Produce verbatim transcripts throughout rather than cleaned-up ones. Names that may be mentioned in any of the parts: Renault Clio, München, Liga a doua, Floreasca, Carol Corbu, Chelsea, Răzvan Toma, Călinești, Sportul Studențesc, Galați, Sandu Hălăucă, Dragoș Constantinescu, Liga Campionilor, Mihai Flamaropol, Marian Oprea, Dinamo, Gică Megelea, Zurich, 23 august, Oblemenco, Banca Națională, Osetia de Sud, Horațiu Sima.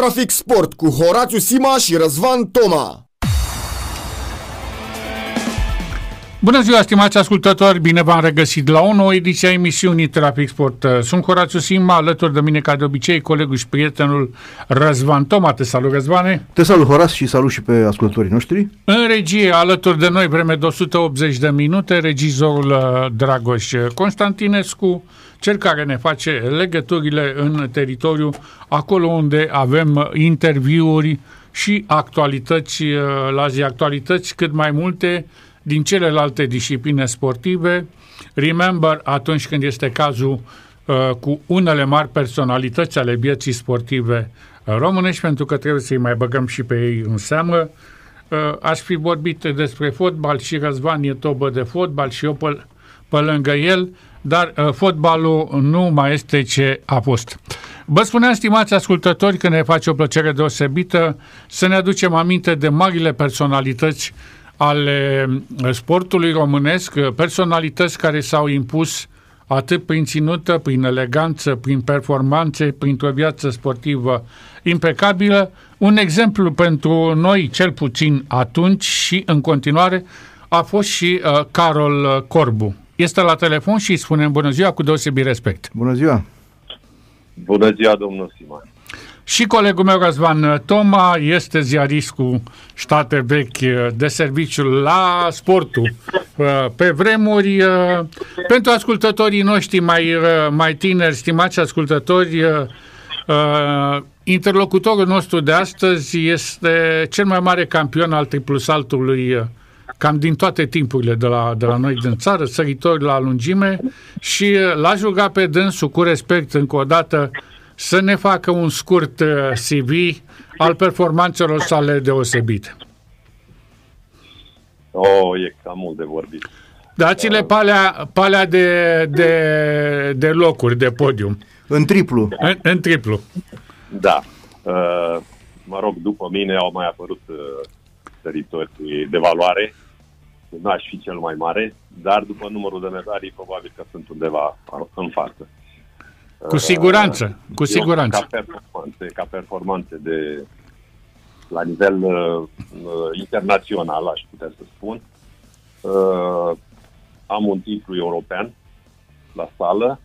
Trafic Sport cu Horațiu Sima și Răzvan Toma. Bună ziua, stimați ascultători! Bine v-am regăsit la o nouă ediție a emisiunii Trafic Sport. Sunt Horațiu Sima, alături de mine, ca de obicei, colegul și prietenul Răzvan Toma. Te salut, Răzvane! Te salut, Horațiu, și salut și pe ascultătorii noștri! În regie, alături de noi, vreme de o sută optzeci de minute, regizorul Dragoș Constantinescu, cel care ne face legăturile în teritoriu, acolo unde avem interviuri și actualități, la zi actualități, cât mai multe, din celelalte discipline sportive. Remember, atunci când este cazul uh, cu unele mari personalități ale vieții sportive românești, pentru că trebuie să-i mai băgăm și pe ei în seamă. Uh, aș fi vorbit despre fotbal și Răzvan e tobă de fotbal și eu pe, pe lângă el, dar uh, fotbalul nu mai este ce a fost. Vă spuneam, stimați ascultători, că ne face o plăcere deosebită să ne aducem aminte de marile personalități ale sportului românesc, personalități care s-au impus atât prin ținută, prin eleganță, prin performanțe, printr-o viață sportivă impecabilă. Un exemplu pentru noi, cel puțin atunci și în continuare, a fost și uh, Carol Corbu. Este la telefon și îi spunem bună ziua cu deosebit respect. Bună ziua! Bună ziua, domnul Simon! Și colegul meu, Răzvan Toma, este ziarist cu State Vechi, de serviciu la Sportul pe vremuri. Pentru ascultătorii noștri mai, mai tineri, stimați ascultători, interlocutorul nostru de astăzi este cel mai mare campion al triplu saltului cam din toate timpurile de la, de la noi din țară, săritori la lungime, și l-a jucat pe dânsul cu respect încă o dată să ne facă un scurt C V al performanțelor sale deosebite. Oh, e cam mult de vorbit. Dați-le palea, palea de, de, de locuri, de podium. În triplu. În, în triplu. Da. Uh, mă rog, după mine au mai apărut uh, săritori de valoare. N-aș fi cel mai mare, dar după numărul de medalii, probabil că sunt undeva în față. Cu siguranță, cu siguranță. Ca performanțe, ca performanțe de, la nivel uh, internațional, aș putea să spun. Uh, am un titlu european la sală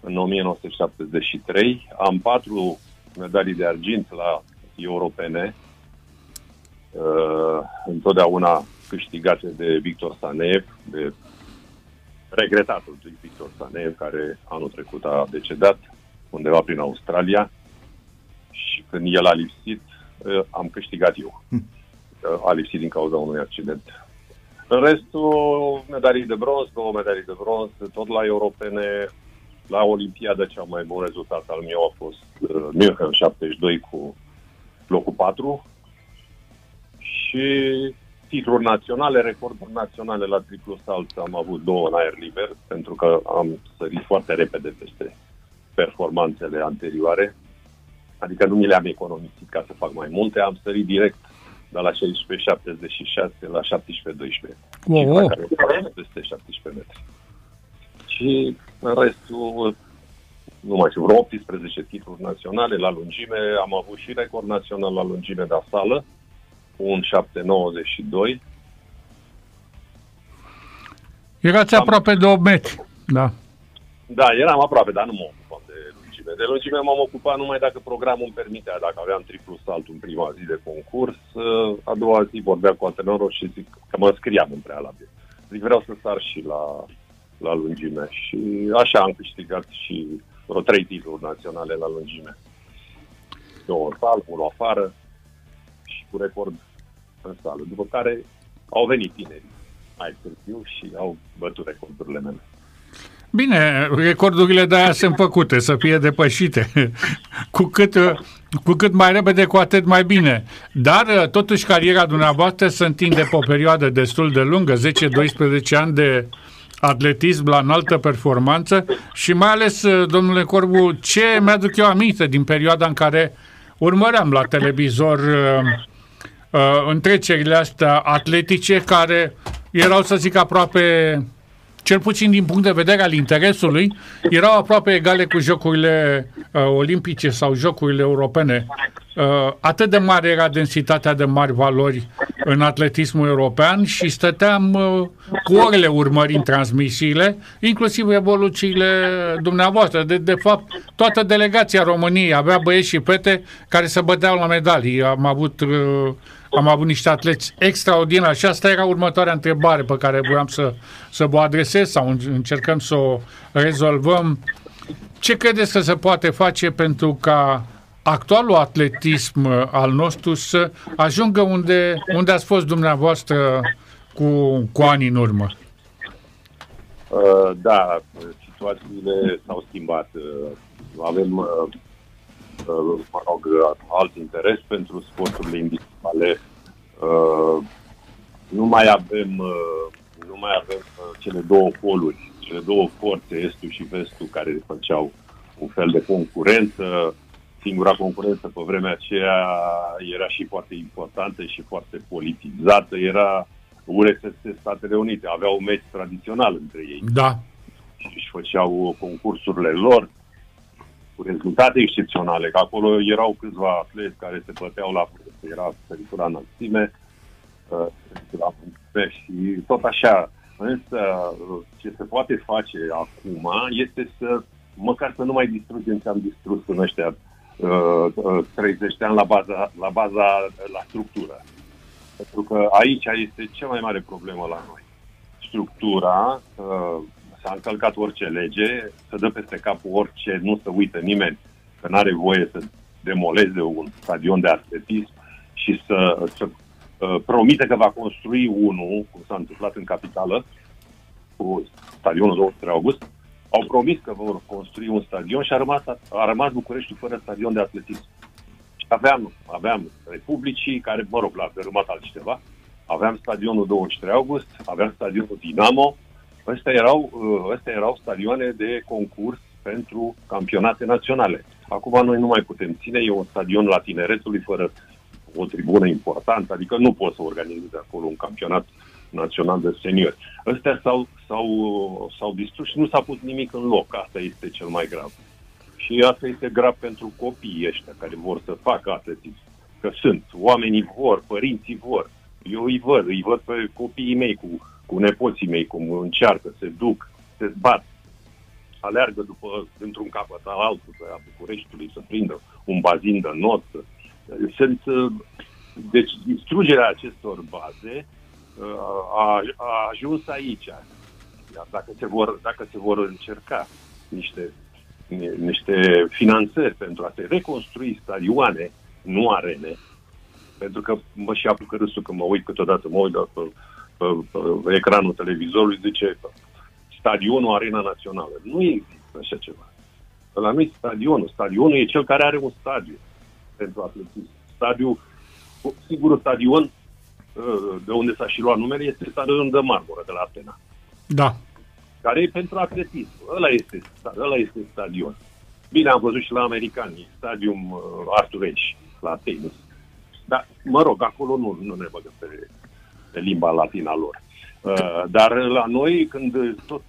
în nouăsprezece șaptezeci și trei. Am patru medalii de argint la europene, uh, întotdeauna câștigate de Victor Saneyev, de regretatul Victor Saneyev, care anul trecut a decedat undeva prin Australia, și când el a lipsit, am câștigat eu. A lipsit din cauza unui accident. În restul, medalii de bronz, două medalii de bronz, tot la europene. La Olimpiada, cel mai bun rezultat al meu a fost München șaptezeci și doi cu locul patru și titluri naționale, recorduri naționale la triplu salt. Am avut două în aer liber, pentru că am sărit foarte repede peste performanțele anterioare. Adică nu mi le-am economisit ca să fac mai multe. Am sărit direct de la șaisprezece șaptezeci și șase la șaptesprezece doisprezece. Wow, wow. Peste șaptesprezece metri. Și în restul, nu mai știu, vreo optsprezece titluri naționale la lungime. Am avut și record național la lungime de sală, un șapte nouăzeci și doi. Erați am... aproape de opt metri, da. Da, eram aproape, dar nu mă ocupam de lungime. De lungime m-am ocupat numai dacă programul îmi permitea, dacă aveam triplu salt în prima zi de concurs. A doua zi vorbeam cu antrenorul și zic că mă scriam în prealabil. Zic, vreau să sar și la, la lungime. Și așa am câștigat și vreo trei titluri naționale la lungime. Două în sal, unul afară, cu record în sală. După care au venit tinerii mai târziu și au bătut recordurile mele. Bine, recordurile de aia sunt făcute să fie depășite. Cu cât, cu cât mai repede, cu atât mai bine. Dar totuși cariera dumneavoastră se întinde pe o perioadă destul de lungă, zece doisprezece ani de atletism la înaltă performanță și mai ales, domnule Corbu, ce mi-aduc eu aminte din perioada în care urmăream la televizor uh, uh, întrecerile astea atletice care erau, să zic, aproape cel puțin din punct de vedere al interesului, erau aproape egale cu jocurile uh, olimpice sau jocurile europene. Uh, atât de mare era densitatea de mari valori în atletismul european și stăteam uh, cu orele urmărind transmisiile, inclusiv evoluțiile dumneavoastră. De, de fapt, toată delegația României avea băieți și fete care se băteau la medalii. Am avut... Uh, Am avut niște atleți extraordinari și asta era următoarea întrebare pe care voiam să, să vă adresez sau încercăm să o rezolvăm. Ce credeți că se poate face pentru ca actualul atletism al nostru să ajungă unde, unde ați fost dumneavoastră cu, cu ani în urmă? Da, situațiile s-au schimbat. Avem... mă rog, alt interes pentru sporturile individuale. Nu mai avem, nu mai avem cele două poluri, cele două forțe, estul și vestul, care făceau un fel de concurență. Singura concurență pe vremea aceea era și foarte importantă și foarte politizată. Era U R S S, Statele Unite. Aveau un meci tradițional între ei. Da. Și își făceau concursurile lor cu rezultate excepționale, că acolo erau câțiva atleți care se plăteau la presă, era săritura înălțime, uh, și tot așa. Însă, ce se poate face acum este să, măcar să nu mai distrugem ce am distrus în ăștia uh, treizeci de ani la baza, la baza, la structură. Pentru că aici este cea mai mare problemă la noi. Structura... Uh, S-a încălcat orice lege, se dă peste cap orice, nu se uită nimeni că n-are voie să demoleze un stadion de atletism și să, să uh, promite că va construi unul, cum s-a întâmplat în capitală, cu stadionul douăzeci și trei august, au promis că vor construi un stadion și a rămas, a rămas Bucureștiul fără stadion de atletism. Și aveam, aveam Republicii, care, mă rog, l-a dărâmat altceva, aveam stadionul douăzeci și trei august, aveam stadionul Dinamo. Astea erau, astea erau stadioane de concurs pentru campionate naționale. Acum noi nu mai putem ține, e un stadion la Tineretului fără o tribună importantă, adică nu poți să organizezi acolo un campionat național de seniori. Astea s-au, s-au, s-au distrus și nu s-a pus nimic în loc. Asta este cel mai grav. Și asta este grav pentru copiii ăștia care vor să facă atletism. Că sunt, oamenii vor, părinții vor. Eu îi văd, îi văd pe copiii mei cu... cu nepoții mei, cum încearcă, se duc, se zbat, aleargă după, într-un capăt al altul a Bucureștiului, să prindă un bazin de not. Sunt, deci, distrugerea acestor baze a, a ajuns aici. Dacă se vor, dacă se vor încerca niște, niște finanțări pentru a se reconstrui stadioane, nu arene, pentru că mă și apucă râsul când mă uit câteodată, mă uit la ecranul televizorului, zice stadionul Arena Națională. Nu există așa ceva. Ăla nu e stadionul. Stadionul e cel care are un stadiu pentru atletism. Stadiu, singurul stadion de unde s-a și luat numele este stadionul de marmură de la Atena. Da. Care e pentru atletism. Ăla este, ăla este stadion. Bine, am văzut și la americani, stadium Arturești, la tenis. Dar, mă rog, acolo nu, nu ne băgăm pe limba latina lor. Dar la noi, când tot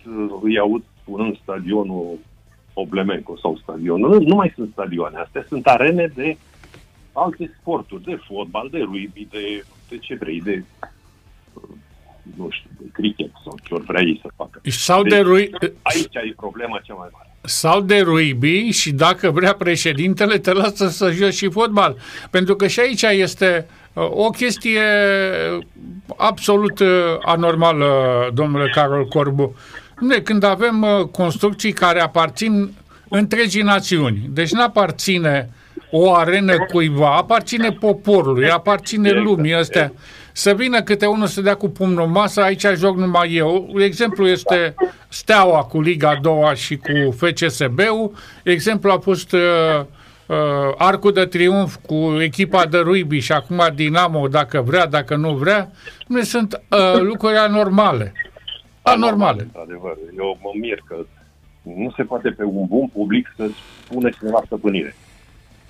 îi aud spunând stadionul Oblemenco sau stadionul, nu mai sunt stadioane. Astea sunt arene de alte sporturi, de fotbal, de rugby, de, de ce vrei, de nu știu, de cricket sau ce vrea ei să facă. Sau deci, de ru- aici e problema cea mai mare. Sau de rugby și dacă vrea președintele te lasă să joci și fotbal. Pentru că și aici este o chestie absolut anormală, domnule Carol Corbu. Noi când avem construcții care aparțin întregii națiuni, deci nu aparține o arenă cuiva, aparține poporului, aparține lumii astea. Să vină câte unul să dea cu pumnul în masă, aici joc numai eu. Exemplu este Steaua cu Liga a doua și cu F C S B-ul. Exemplu a fost uh, uh, Arcul de Triunf cu echipa de rugby și acum Dinamo, dacă vrea, dacă nu vrea. Nu sunt uh, lucruri anormale. Anormale. Într-adevăr, eu mă mir că nu se poate pe un bun public să spune cineva stăpânire.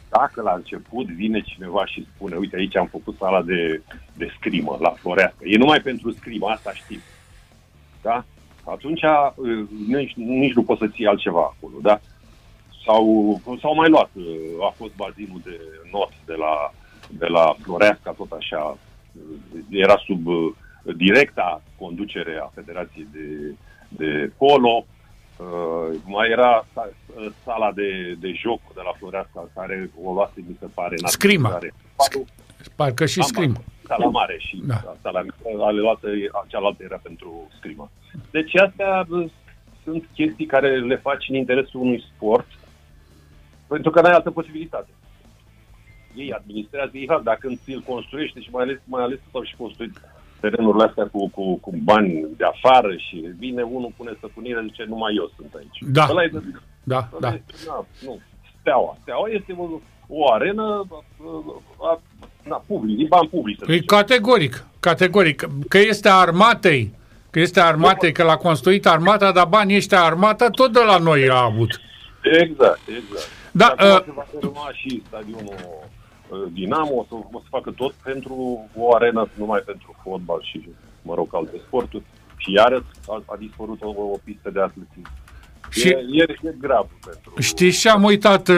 Dacă la început vine cineva și spune, uite, aici am făcut sala de, de scrimă, la Floreasca. E numai pentru scrimă, asta știm. Da? atunci nici, nici nu poți să ții altceva acolo, da? Sau, sau mai luat, a fost bazinul de not de la, de la Floreasca, tot așa, era sub directa conducere a Federației de, de Polo, uh, mai era sala de, de joc de la Floreasca, care o luase, mi se pare, în scrima. Parcă și scrima. Sala mare și da. Sala ale luată, cealaltă era pentru scrima. Deci astea sunt chestii care le faci în interesul unui sport, pentru că n-ai altă posibilitate. Ei administrează, ei fac, dacă îl construiește și mai ales, mai ales s-au și construit terenurile astea cu, cu, cu bani de afară și vine unul, pune stăpânire, zice, numai eu sunt aici. Da, ăla e de... da, ăla da. Este, na, nu, Steaua. Steaua este o, o arenă a, a public, din bani publici. E categoric, categoric. Că este armatei, că este armatei, că l-a construit armata, dar banii ăștia armata tot de la noi a avut. Exact, exact. Da, uh, se va urma și stadionul Dinamo, o să, o să facă tot pentru o arenă, numai pentru fotbal și, mă rog, alte sporturi. Și iarăși a, a dispărut o, o pistă de atletism. Și e, e, e grav pentru... Știți ce am uitat,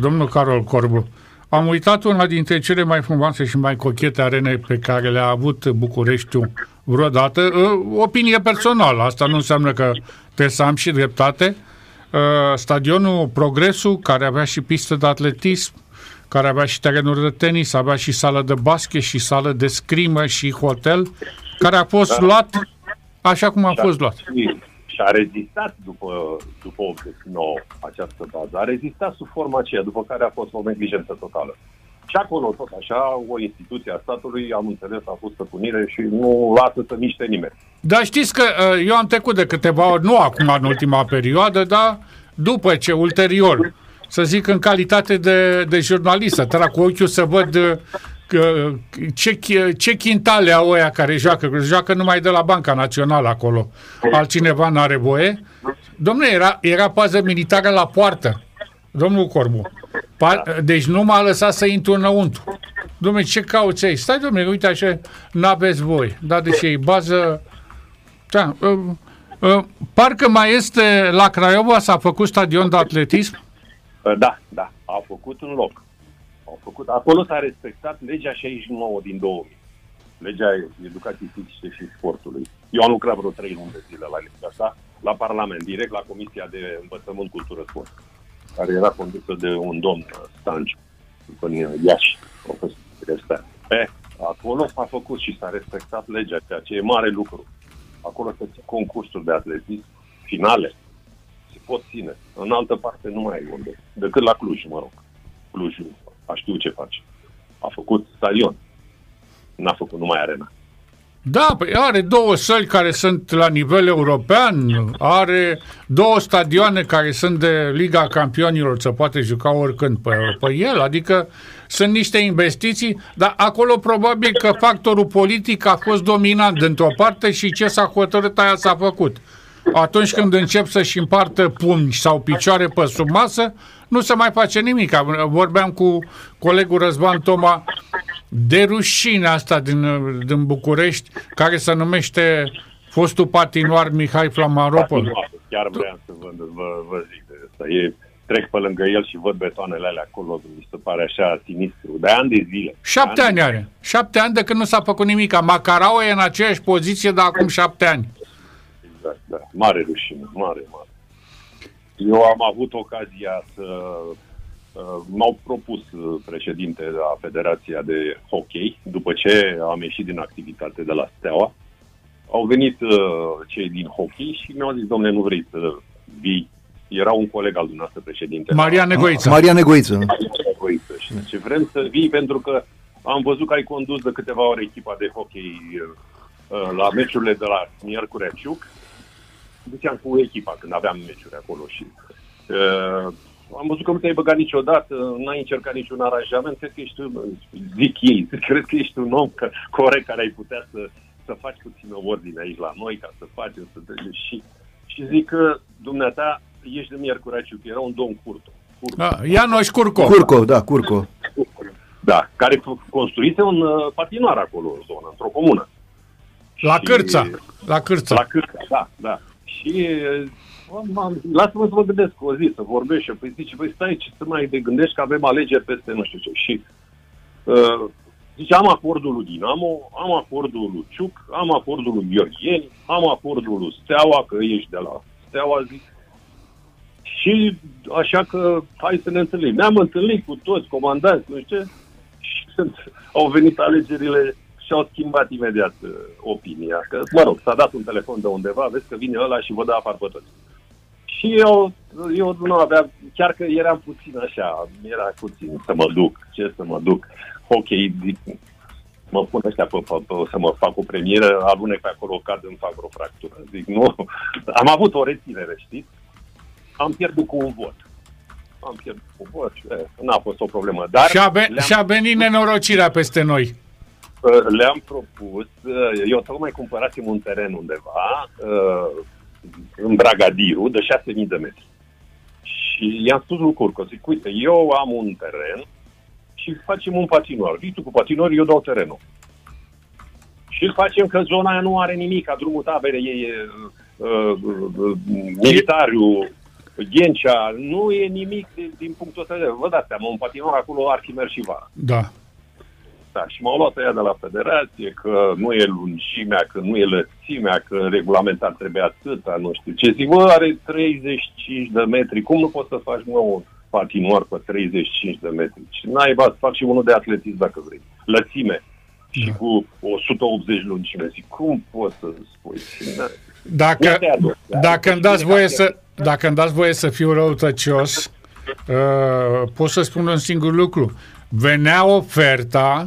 domnul Carol Corbu? Am uitat una dintre cele mai frumoase și mai cochete arene pe care le-a avut Bucureștiul vreodată. Opinie personală, asta nu înseamnă că trebuie să am și dreptate. Stadionul Progresul, care avea și pistă de atletism, care avea și terenuri de tenis, avea și sală de basket și sală de scrimă și hotel, care a fost da. luat așa cum a și-a, fost luat. Și a rezistat după, după optzeci și nouă această bază, a rezistat sub forma aceea, după care a fost o neglijență totală. Și acolo, tot așa, o instituție a statului, am înțeles, a fost stăpânire și nu lasă să miște nimeni. Dar știți că eu am trecut de câteva ori, nu acum în ultima perioadă, dar după ce, ulterior, să zic, în calitate de, de jurnalist, să trag cu ochiul să văd uh, ce, ce chintale au ăia care joacă, că joacă numai de la Banca Națională acolo, altcineva n-are voie. Dom'le, era, era pază militară la poartă, domnul Corbu. Deci nu m-a lăsat să intru înăuntru. Dom'le, ce cauți aici? Stai, dom'le, uite așa, n-aveți voi. Da, deci e bază... Da, uh, uh, parcă mai este la Craiova, s-a făcut stadion de atletism? Da, da, au făcut un loc. Au făcut, acolo s-a respectat legea șaizeci și nouă din două mii. Legea educației fizice și sportului. Eu am lucrat vreo trei luni de zile la legea asta, la Parlament, direct la Comisia de Învățământ, Cultură, Sport, care era condusă de un domn, Stanciu, din Iași, profesor de stat. Eh, acolo s-a făcut și s-a respectat legea, ceea ce e mare lucru. Acolo se țin concursuri de atletism, finale, se pot ține. În altă parte nu mai ai unde, decât la Cluj, mă rog. Clujul, a știu ce face. A făcut stadion, n-a făcut numai arena. Da, păi are două săli care sunt la nivel european, are două stadioane care sunt de Liga Campionilor, se poate juca oricând pe, pe el, adică sunt niște investiții, dar acolo probabil că factorul politic a fost dominant într-o parte și ce s-a hotărât aia s-a făcut. Atunci când încep să-și împartă pumni sau picioare pe sub masă, nu se mai face nimic. Vorbeam cu colegul Răzvan Toma de rușinea asta din, din București, care se numește fostul patinoar Mihai Flamaropol. Chiar vreau să vă, vă, vă zic de asta. E, trec pe lângă el și văd betoanele alea acolo, mi se pare așa sinistru, de ani de zile. Șapte ani are. Șapte ani de când nu s-a făcut nimic. Macaraua e în aceeași poziție, dar acum șapte ani. Da, da. Mare rușine, mare, mare. Eu am avut ocazia să... M-au propus președinte la Federația de Hockey, după ce am ieșit din activitate de la Steaua. Au venit cei din hockey și mi-au zis, dom'le, nu vrei să vii. Era un coleg al dumneavoastră președinte. Marian Negoiță. Marian Negoiță. Și ce vrem să vii, pentru că am văzut că ai condus de câteva ori echipa de hockey la meciurile de la Miercurea Ciuc. Duceam cu echipa când aveam meciuri acolo și uh, am văzut că nu te-ai băgat niciodată, n-ai încercat niciun aranjament, cred că ești un, zic ei, cred că ești un om că, corect, care ai putea să, să faci puțină ordine aici la noi, ca să facem, să te... Și, și zic că dumneata ești de Miercurea Ciuc, era un domn Kurkó. Ianoș Kurkó. Kurkó, da, Kurkó. Da, care construise un uh, patinoar acolo în zonă, într-o comună. La Cârța. La Cârța. La Cârța, da, da. Și lasă-mă să mă gândesc o zi, să vorbești. Păi zice, păi stai, ce să mai te gândești că avem alegeri peste nu știu ce. Și uh, zice, am acordul lui Dinamo, am acordul lui Ciuc, am acordul lui Gheorgheni, am acordul lui Steaua, că ești de la Steaua, zic. Și așa că hai să ne întâlnim. Ne-am întâlnit cu toți comandanți, nu știu ce, și au venit alegerile și au schimbat imediat uh, opinia. Că, mă rog, s-a dat un telefon de undeva, vezi că vine ăla și vă dă afară pe toți. Și eu, eu nu aveam, chiar că eram puțin așa, era puțin să mă duc, ce să mă duc, ok, mă pun ăștia pe, pe, pe, să mă fac o premieră, alunec pe acolo, cad, îmi fac vreo fractură. Zic, nu, am avut o reținere, știți? Am pierdut cu un vot. Am pierdut cu un vot, n-a fost o problemă. Dar și, a be- și a venit nenorocirea peste noi. Le-am propus, eu tocmai cumpărasem un teren undeva, în Bragadiru, de șase mii de metri. Și i-am spus lui Kurkó, zic, uite, eu am un teren și facem un patinoar. Vii tu cu patinoarul, eu dau terenul. Și facem că zona aia nu are nimic, a drumul taberei e militariu, Ghencea, nu e nimic din punctul ăsta de vedere. Vă dați seama, un patinoar acolo ar fi mers și vara. Da. Da, și m-au luat ăia de la federație, că nu e lungimea, că nu e lățimea, că regulamentar trebuie atâta, nu știu ce. Zic, bă, are treizeci și cinci de metri, cum nu poți să faci nou patinoar pe treizeci și cinci de metri? Și naiba, să faci și unul de atletism dacă vrei. Lățime. Da. Și cu o sută optzeci lungime. Zic, cum poți să spui? Dacă, adus, dacă îmi dați voie să... Dacă îmi dați voie să fiu răutăcios, uh, pot să spun un singur lucru. Venea oferta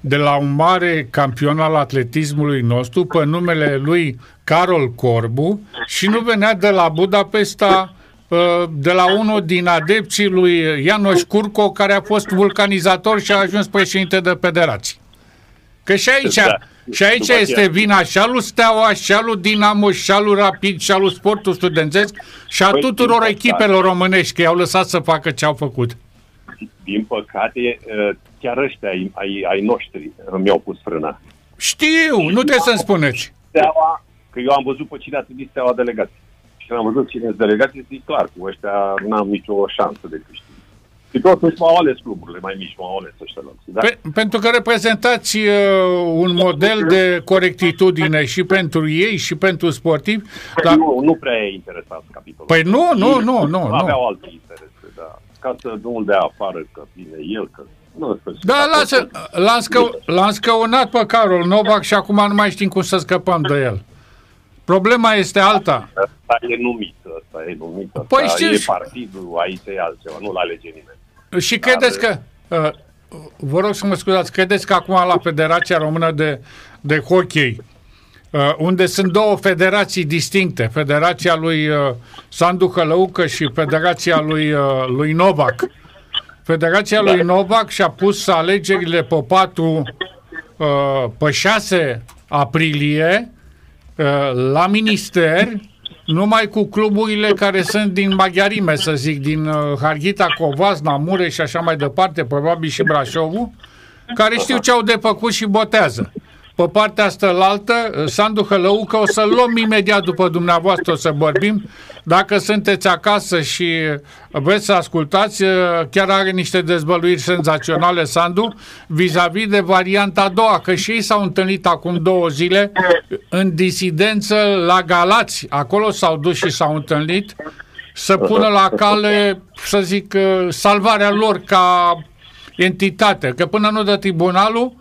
de la un mare campion al atletismului nostru pe numele lui Carol Corbu și nu venea de la Budapesta, uh, de la unul din adepții lui Ianoș Kurkó, care a fost vulcanizator și a ajuns președinte de federație. Că și aici... Da. Și aici este vina și a lui Steaua, și a lui Dinamo, și a lui Rapid, și a lui Sportul Studențesc, și a păi, tuturor echipelor românești, că i-au lăsat să facă ce au făcut. Din păcate, chiar ăștia ai, ai, ai noștri mi-au pus frâna. Știu, nu trebuie să-mi spuneți. Steaua, că eu am văzut pe cine a trimis Steaua delegații. Și am văzut cine-s delegații, zic clar, cu ăștia n-am nicio șansă de câștig. Și totuși m-au ales cluburile mai mici, m-au ales ăștia lor. Da? Pe, pentru că reprezentați uh, un model de corectitudine și pentru ei și pentru sportivi. Păi dar... Nu, nu prea e interesat capitolul. Păi nu, nu, nu. nu aveau nu. alte interese, da. Ca să nu-l dea afară, că vine el, că... Nu, da, lasă, l-am, scău, l-am scăunat pe Carol Novak și acum nu mai știm cum să scăpăm de el. Problema este alta. Asta e numită, asta e numită, păi asta e partidul, aici e altceva, nu-l alege nimeni. Și credeți că, vă rog să mă scuzați, credeți că acum la Federația Română de, de Hockey, unde sunt două federații distincte, Federația lui Sandu Hălăucă și Federația lui, lui Novak, Federația lui Novak și-a pus alegerile pe patru, pe șase aprilie, la minister, numai cu cluburile care sunt din maghiarime, să zic, din Harghita, Covasna, Mureș și așa mai departe, probabil și Brașovul, care știu ce au de făcut și botează. Pe partea astălaltă, Sandu Hălăucă, o să luăm imediat după dumneavoastră, o să vorbim. Dacă sunteți acasă și vreți să ascultați, chiar are niște dezvăluiri senzaționale, Sandu, vis-a-vis de varianta a doua, că și ei s-au întâlnit acum două zile în disidență la Galați. Acolo s-au dus și s-au întâlnit să pună la cale, să zic, salvarea lor ca entitate. Că până nu dă tribunalul,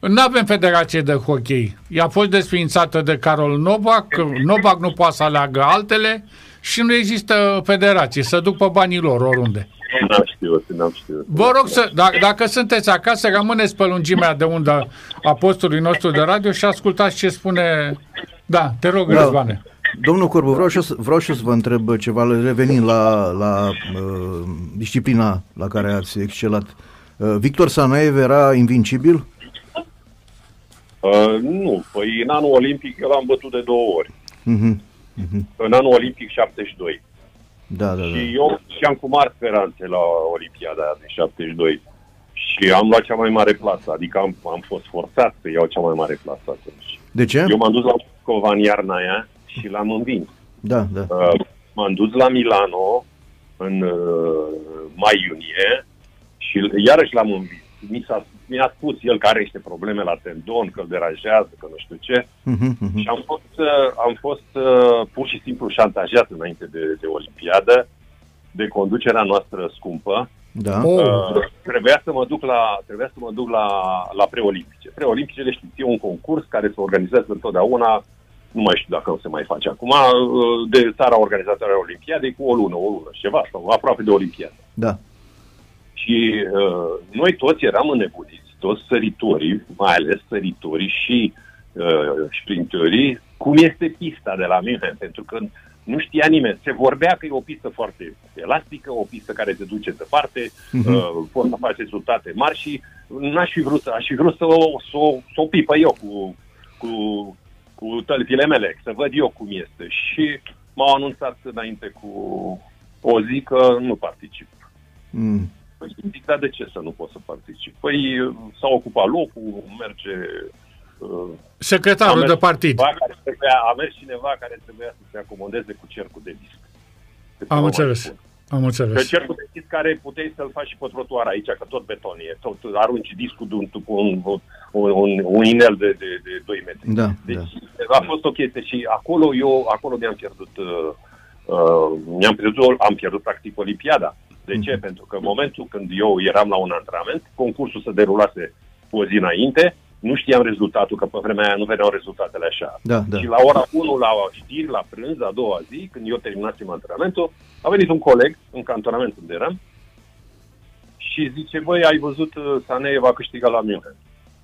nu avem federație de hockey. I-a fost desființată de Carol Novak, Novak nu poate să aleagă altele și nu există federație, să duc pe banii lor oriunde. N-am știut, n-am știut. Vă rog să, d- dacă sunteți acasă, rămâneți pe lungimea de undă a postului nostru de radio și ascultați ce spune... Da, te rog, da. Răzvane. Domnul Corbu, vreau și, vreau și să vă întreb ceva, revenind la, la uh, disciplina la care ați excelat. Uh, Victor Saneyev era invincibil? Uh, nu, păi în anul olimpic eu l-am bătut de două ori. Uh-huh. Uh-huh. În anul olimpic șaptezeci și doi. Da, da, da. Și eu și-am cu mari speranțe la Olimpiada aia din șaptezeci și doi. Și am luat cea mai mare plasă, adică am, am fost forțat să iau cea mai mare plasă atunci. De ce? Eu m-am dus la Moscova în iarna aia și l-am învins. Da, da. Uh, m-am dus la Milano în uh, mai-iunie și iarăși l-am învins. Mi s-a, mi-a spus el care este probleme la tendon, că îl deranjează, că nu știu ce. Uh-huh, uh-huh. Și am fost, uh, am fost uh, pur și simplu șantajat înainte de, de Olimpiadă de conducerea noastră scumpă. Da. Uh, trebuia să mă duc la, trebuia să mă duc la, la preolimpice. Preolimpicele, știți, e un concurs care se organizează întotdeauna, nu mai știu dacă o se mai face acum, de țara organizatoare a Olimpiadei cu o lună, o lună, ceva, sau aproape de Olimpiadă. Da. Și uh, noi toți eram înnebuniți, toți săritorii, mai ales săritorii și uh, sprinterii, cum este pista de la München, pentru că nu știa nimeni. Se vorbea că e o pistă foarte elastică, o pistă care te duce departe, uh-huh. uh, poți să faci rezultate mari și n-aș fi vrut, aș fi vrut să o, să o, să o pipă eu cu, cu, cu tălpile mele, să văd eu cum este. Și m-au anunțat înainte cu o zi că nu particip. Mm. Păi zic, dar de ce să nu pot să particip? Păi s-a ocupat locul, merge... secretarul de partid. Trebuia, a mers cineva care trebuia să se acomodeze cu cercul de disc. Am înțeles. Am înțeles. Că cercul de disc care puteai să-l faci și pe trotuar aici, că tot beton e. Tot arunci discul cu un, un, un, un inel de, de, de doi metri. Da, deci da. A fost o chestie și acolo eu, acolo mi-am pierdut, uh, mi-am pierdut, am pierdut practic Olimpiada. De ce? Mm. Pentru că în momentul când eu eram la un antrenament, concursul se derulase o zi înainte. Nu știam rezultatul, că pe vremea aia nu veneau rezultatele așa. Da, da. Și la ora unu, la știri, la prânz, a doua zi, când eu terminasem antrenamentul, a venit un coleg în cantonament unde eram și zice, băi, ai văzut Saneyev a câștigat la München,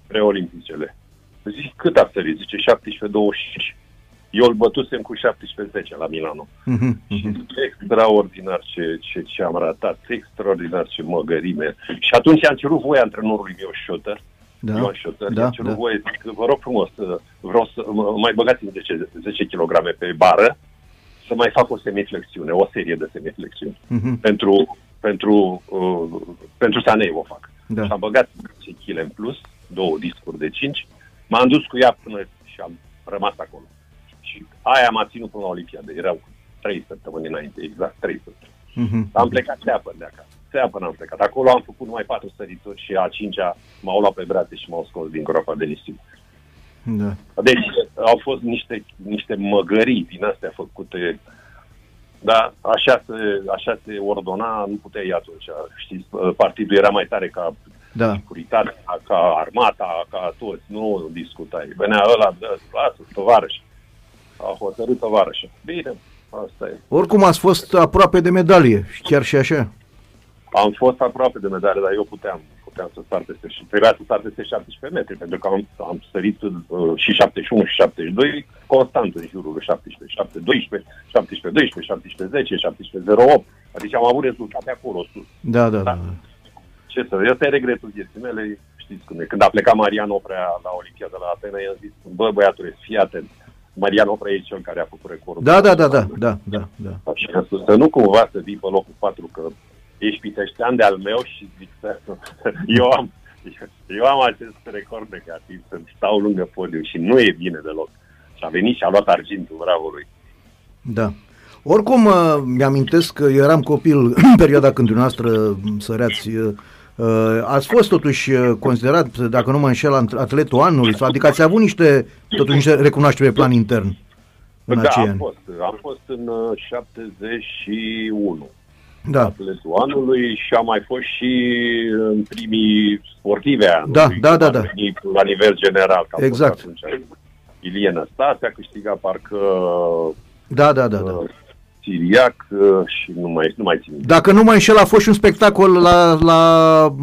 preolimpicele. Zic, cât a sărit? Zice, șaptesprezece douăzeci și cinci. Eu îl bătusem cu șaptesprezece zece la Milano. Mm-hmm. Și zic, extraordinar ce, ce, ce am ratat, extraordinar ce măgărime. Și atunci am cerut voia antrenorului meu, Schotter, da, Ioan Șotări, da, da. Voie, vă rog frumos, vreau să mai băgați zece kilograme pe bară, să mai fac o semiflexiune, o serie de semiflexiuni. Mm-hmm. Pentru, pentru, uh, pentru Saneyev o fac. Da. Și am băgat zece kilograme în plus, două discuri de cinci, m-am dus cu ea până și am rămas acolo. Și aia m-a ținut până la Olimpiadă, erau trei săptămâni înainte, exact trei săptămâni. Mm-hmm. Am plecat seapă de acasă. Seapă n-am plecat. Acolo am făcut numai patru sărituri și a cincea m-au luat pe brațe și m-au scos din groapa de nisip. Da. Deci au fost niște, niște măgării din astea făcute, dar așa se, așa se ordona, nu puteai atunci. Știți, partidul era mai tare ca da. Securitatea, ca armata, ca toți. Nu discutai. Venea ăla, dă, lasă, tovarăș. A hotărât tovarășa. Bine. Asta e. Oricum ați fost aproape de medalie, chiar și așa. Am fost aproape de medalie, dar eu puteam, puteam să start peste, trebuia să start peste șaptesprezece metri, pentru că am, am sărit uh, și șaptezeci și unu și șaptezeci și doi, constant în jurul șaptesprezece, șaptesprezece, doisprezece, șaptesprezece, doisprezece, șaptesprezece, zece, șaptesprezece, zero opt. Adică am avut rezultate acolo sus. Da, da, da. da. Ce să, eu te regretul vieții mele, știți cum e. Când a plecat Marian Oprea la Olimpiada la Atena, i-am zis, bă, băiatule, fii atent. Marian Oprea e cel care a făcut recordul. Da, da, da, da, da, da, da. Și să nu cumva să vii pe locul patru, că ești piteștean de-al meu și zic, eu am, eu am acest record negativ, să-mi stau lângă podium și nu e bine deloc. Și a venit și a luat argintul, bravo lui. Da. Oricum, mi-amintesc că eu eram copil în perioada când dumneavoastră săreați... Ați fost totuși considerat, dacă nu mă înșel, atletul anului, adică ați avut niște, totuși, niște recunoaștere pe plan intern în da, acei am ani. Fost, am fost în șaptezeci și unu da. Atletul anului și am mai fost și în primii sportive anului, da, da, da, da. La nivel general. Exact. Atunci, Ilie Năstase a câștigat parcă... Da, da, da, da. Siriac și nu mai, nu mai țin. Dacă nu mai înșel, a fost și un spectacol la, la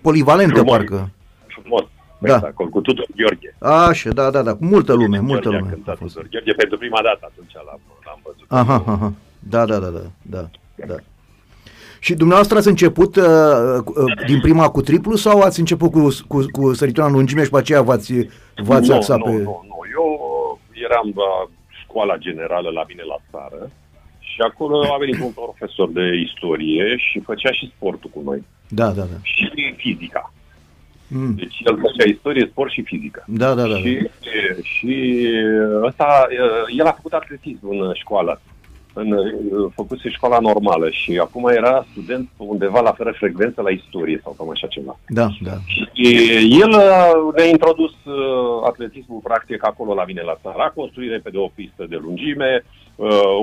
Polivalentă, frumos, parcă. Frumos spectacol, da. Cu Tudor Gheorghe. Așa, da, da, da, cu multă lume, Tudor multă Gheorghe lume. A fost. Tudor Gheorghe, pentru prima dată atunci l-am, l-am văzut. Aha, aha, da, da, da, da, da, da. Și dumneavoastră ați început uh, uh, din prima cu triplu sau ați început cu, cu, cu săritura în lungime și pe aceea v-ați, v-ați axat pe... Nu, nu, nu, eu eram la școala generală la mine la țară. Și acolo a venit un profesor de istorie și făcea și sportul cu noi. Da, da, da. Și fizica. Mm. Deci el făcea istorie, sport și fizică. Da, da, da. Și, și ăsta, el a făcut atletism în școală. În, făcuse școala normală și acum era student undeva la fără frecvență la istorie sau cam așa ceva. Da, da. Și el ne-a introdus atletismul practic acolo la mine la țară, construire pe de o pistă de lungime,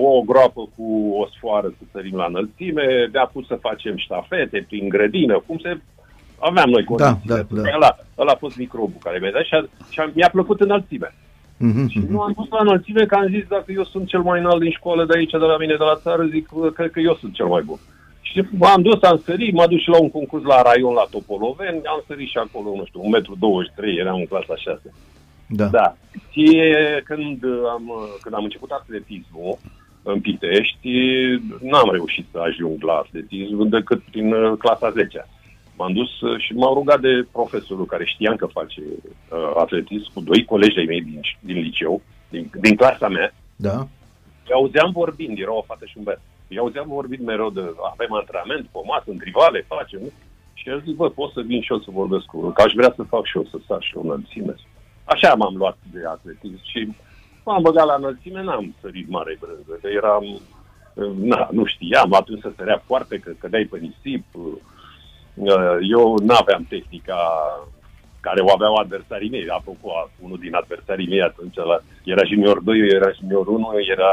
o groapă cu o sfoară să sărim la înălțime, ne-a pus să facem ștafete prin grădină, cum se... Aveam noi condiții. Da, da, da. Ăla, ăla a fost microbul care mi-a dat și, a, și a, mi-a plăcut înălțimea. Mm-hmm. Și nu am pus la înălțime că am zis, dacă eu sunt cel mai înalt din școală de aici, de la mine, de la țară, zic, cred că eu sunt cel mai bun. Și m-am dus, am sărit, m-a dus și la un concurs la raion, la Topoloveni, am sărit și acolo, nu știu, un metru douăzeci și trei, eram în clasa șasea. Da. Da. Și când am, când am început atletismul în Pitești, n-am reușit să ajung la atletism decât prin clasa zecea. M-am dus și m-am rugat de profesorul care știam că face uh, atletism cu doi colegi ai mei din, din liceu, din, din clasa mea. Da. Și auzeam vorbind, era o fată și un băiat. Și auzeam vorbind mereu de avem antrenament, pomat, întrivale, facem. Și el zic, bă, pot să vin și eu să vorbesc cu el, că aș vrea să fac și eu, să sar și eu înălțime. Așa m-am luat de atletism și m-am băgat la înălțime, n-am sărit mare brânză, că eram, na, nu știam, atunci se sărea foarte, că cădeai pe nisip. Eu n-aveam tehnica care o aveau adversarii mei. Apropo, unul din adversarii mei atunci la, era junior doi, eu era junior unu, era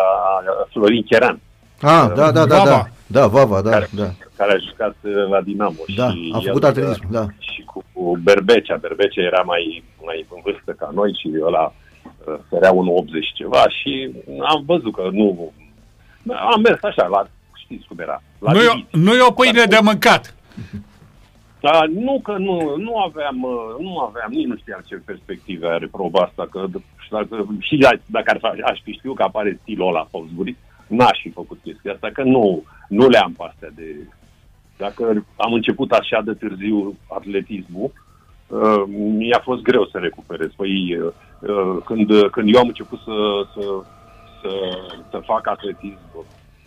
Florin Cheran. Ah, da, da, da, da, da, Vava, da, care, da. Care a jucat la Dinamo. Da, și a făcut atletism, da. Și cu, cu Berbecea, Berbecea era mai, mai în vârstă ca noi și ăla sărea unu optzeci ceva și am văzut că nu... Am mers așa, la, știți cum era. La nu, e, nu e o pâine la de mâncat. Dar nu că nu, nu aveam, nu aveam, nici nu știam ce perspective are proba asta, că dacă, și dacă ar, aș fi știut că apare stilul ăla Habsburg, n-aș fi făcut chestia asta, că nu, nu le-am pe astea de... Dacă am început așa de târziu atletismul, uh, mi-a fost greu să recuperez. Păi, uh, când, când eu am început să, să, să, să fac atletism,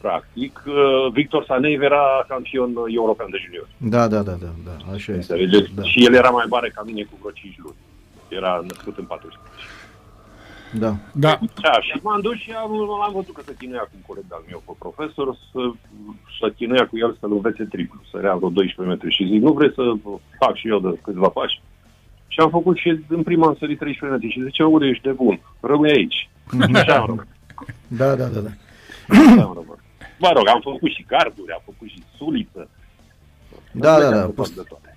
practic, Victor Saneyev era campion european de junior. Da, da, da, da, da, așa este. Deci, da. Și el era mai mare ca mine cu vreo cinci luni. Era născut în patruzeci. Da. Da. Da. Și m-am dus și am, l-am văzut că se chinuia cu un coleg al meu, cu profesor, să, să chinuia cu el să-l învețe triplu. Sărea vreo doisprezece metri și zic, nu vrei să fac și eu de câțiva pași? Și am făcut și în prima am sărit treisprezece metri și zicea, ure, ești de bun, rămâi aici. Da, da, da, da. Mă rog, am făcut și garduri, am făcut și suliță. Da, da, da,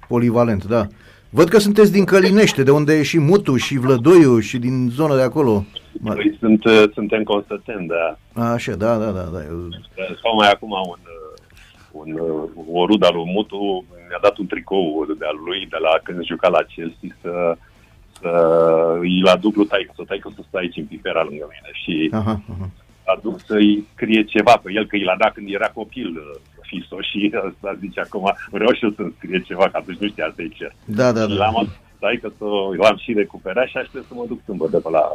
polivalent, da. Văd că sunteți din Călinește, de unde e și Mutu și Vlădoiu și din zona de acolo. Noi sunt, suntem Constantin, da. Așa, da, da, da. da. Sau mai acum un, un, o rudă al lui Mutu mi-a dat un tricou de-al lui de la când juca la Chelsea să... îl aduc lui taică, să taică să stai aici în pipera lângă mine și... Aha, aha. Aduc să-i scrie ceva pe el, că i l-a dat când era copil fiso și ăsta zice acum vreau și eu să-mi scrie ceva, că atunci nu știa să-i cer. Da, da, da. L-am, că l-am și recuperat și aștept să mă duc sâmbătă pe la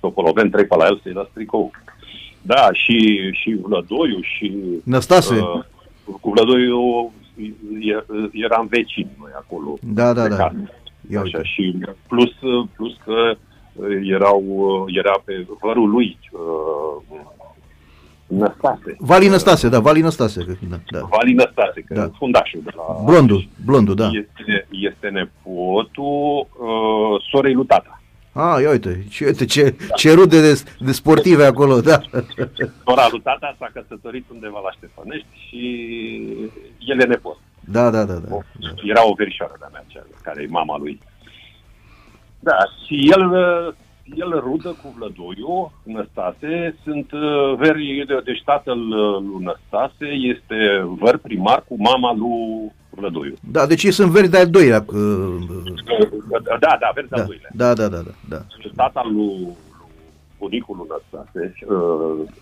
Topoloveni, trec pe la el să-i las tricou. Da, și, și Vlădoiu și... Năstase. Uh, cu Vlădoiu eram vecini noi acolo. Da, da, da. Așa, și plus, plus că erau, era pe vărul lui uh, Năstase. Valin Năstase, da, Valin Năstase. Da. Valin Năstase, că da. E fundașul de la... Blondul, blondul, da. Este, este nepotul uh, sorei lui tata. Ah, ia uite, uite ce, da. Ce rude de, de sportive acolo, da. Sora lui tata s-a căsătorit undeva la Ștefănești și el e nepot. Da, da, da, da. O, era o verișoară de-a mea, cea, care e mama lui. Da, și el, el rudă cu Vlădoiu, Năstase, sunt veri, deci tatăl lui Năstase este văr primar cu mama lui Vlădoiu. Da, deci ei sunt veri de-al doilea. Da, da, veri de-al doilea. Da, da, da, da, da. Tatăl lui bunicul lui Năstase,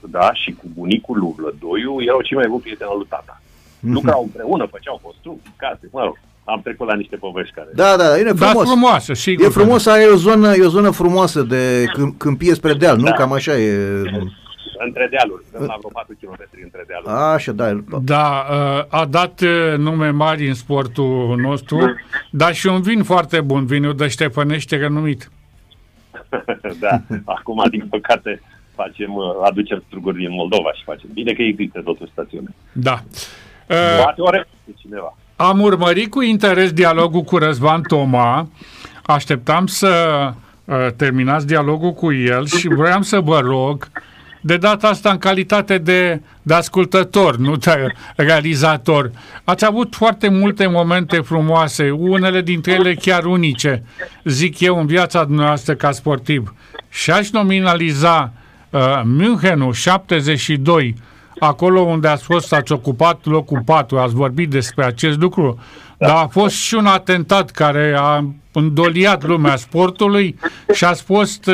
da, și cu bunicul lui Vlădoiu erau cei mai buni prieteni al lui tata. Mm-hmm. Lucrau împreună, făceau construcții, case, mă rog. Am trecut la niște povești care... Da, da, e frumos. Da, frumoasă, sigur. E frumos, e o zonă, e o zonă frumoasă de câmpie spre deal, nu? Da. Cam așa e... între dealuri, la vreo patru kilometri între dealuri. Așa, da. Da, a dat nume mari în sportul nostru, dar și un vin foarte bun, vinul de Ștefănești renumit. Da, acum, din păcate, facem, aducem struguri din Moldova și facem. Bine că există totuși stațiune. Da. Poate o recunoaște cineva. Am urmărit cu interes dialogul cu Răzvan Toma. Așteptam să terminați dialogul cu el și vroiam să vă rog, de data asta în calitate de, de ascultător, nu de realizator. Ați avut foarte multe momente frumoase, unele dintre ele chiar unice, zic eu, în viața dumneavoastră ca sportiv. Și aș nominaliza uh, Münchenul șaptezeci și doi, acolo unde ați fost, ați ocupat locul patru, ați vorbit despre acest lucru, dar a fost și un atentat care a îndoliat lumea sportului și ați fost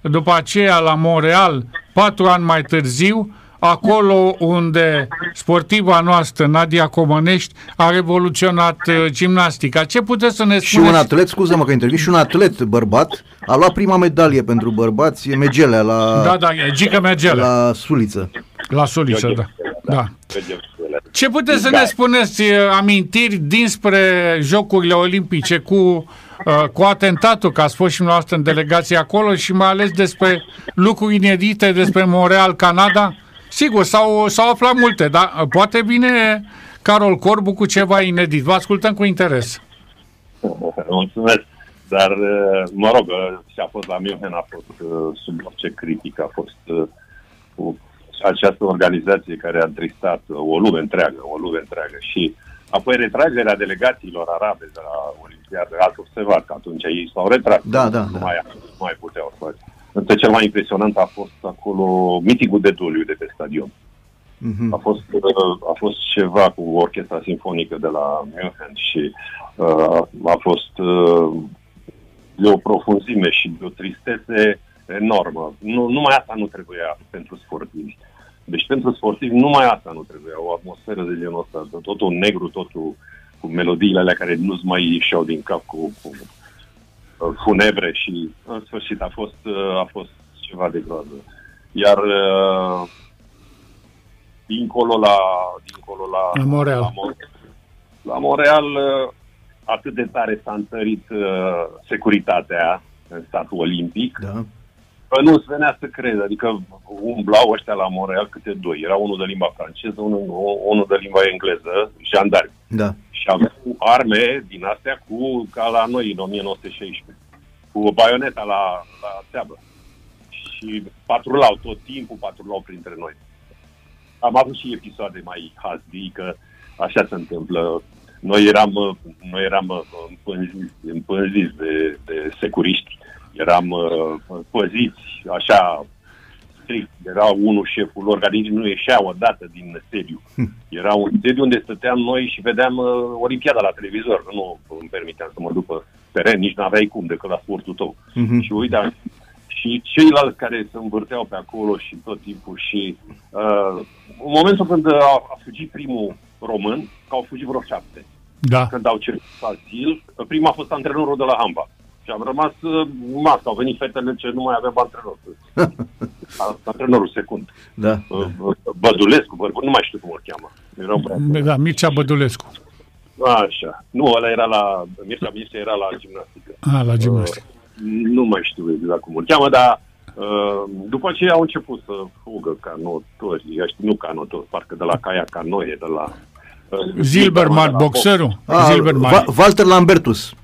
după aceea la Montreal, patru ani mai târziu, acolo unde sportiva noastră, Nadia Comănești, a revoluționat gimnastica. Ce puteți să ne spuneți? Și un atlet, scuză-mă că intervii, și un atlet bărbat a luat prima medalie pentru bărbați, Megelea, la... Da, da, Gică Megelea. La Suliță. La Suliță, da. da. da. Ce puteți să ne spuneți amintiri dinspre Jocurile Olimpice cu, cu atentatul, că ați fost și noastră în delegație acolo, și mai ales despre lucruri inedite despre Montreal, Canada? Sigur, s-au, s-au aflat multe, dar poate vine Carol Corbu cu ceva inedit. Vă ascultăm cu interes. Mulțumesc, dar mă rog, și-a fost la München, a fost sub orice critică, a fost o această organizație care a întristat o lume întreagă, o lume întreagă. Și apoi retragerea delegațiilor arabe de la Olimpiadă, ați observat că atunci ei s-au retras. Da, da, nu, da. Mai, nu mai puteau să faci. Însă cel mai impresionant a fost acolo mitingul de doliu de pe stadion. Mm-hmm. A fost, a fost ceva cu orchestra simfonică de la München și a fost de o profunzime și de o tristețe enormă. Nu, numai asta nu trebuia pentru sportivi. Deci pentru sportivi numai asta nu trebuia. O atmosferă de genul ăsta, totul negru, totul cu melodiile alea care nu-ți mai ieșeau din cap, cu, cu funebre, și în sfârșit a fost, a fost ceva de groază. Iar dincolo la dincolo la, la Montreal, la Montreal, la Montreal atât de tare s-a întărit securitatea în statul olimpic, da. Nu-ți venea să crezi, adică umblau ăștia la Montreal câte doi. Era unul de limba franceză, unul, unul de limba engleză, jandarmi. Da. Și aveau arme din astea cu, ca la noi în nouăsprezece șaisprezece, cu baioneta la, la țeabă. Și patrulau, tot timpul patrulau printre noi. Am avut și episoade mai hazii, că așa se întâmplă. Noi eram, noi eram împânziți, împânziți de, de securiști. Eram uh, păziți, așa, strict. Era unul șeful lor care nici nu ieșea odată din sediu. Era un sediu unde stăteam noi și vedeam uh, Olimpiada la televizor. Nu îmi permiteam să mă duc pe teren, nici n-aveai cum decât la sportul tău. Uh-huh. Și uite, și ceilalți care se învârteau pe acolo și tot timpul. Și uh, în momentul când a, a fugit primul român, că au fugit vreo șapte. Da. Când au cerut asil, prima a fost antrenorul de la handbal. Și am rămas masă, au venit fetele ce nu mai aveam antrenor. Antrenorul secund. Da. Bădulescu, bărbu, nu mai știu cum o cheamă. Erau da, Mircea Bădulescu. Așa. Nu, ăla era la... Mircea Bădulescu era la gimnastică. A, la gimnastică. Uh, nu mai știu exact cum o cheamă, dar uh, după aceea au început să fugă canotori, nu canotori, parcă de la Caia Canoie, de la... Uh, Zilbermann, boxerul. Ah, Zilbermann. Va- Walter Lambertus.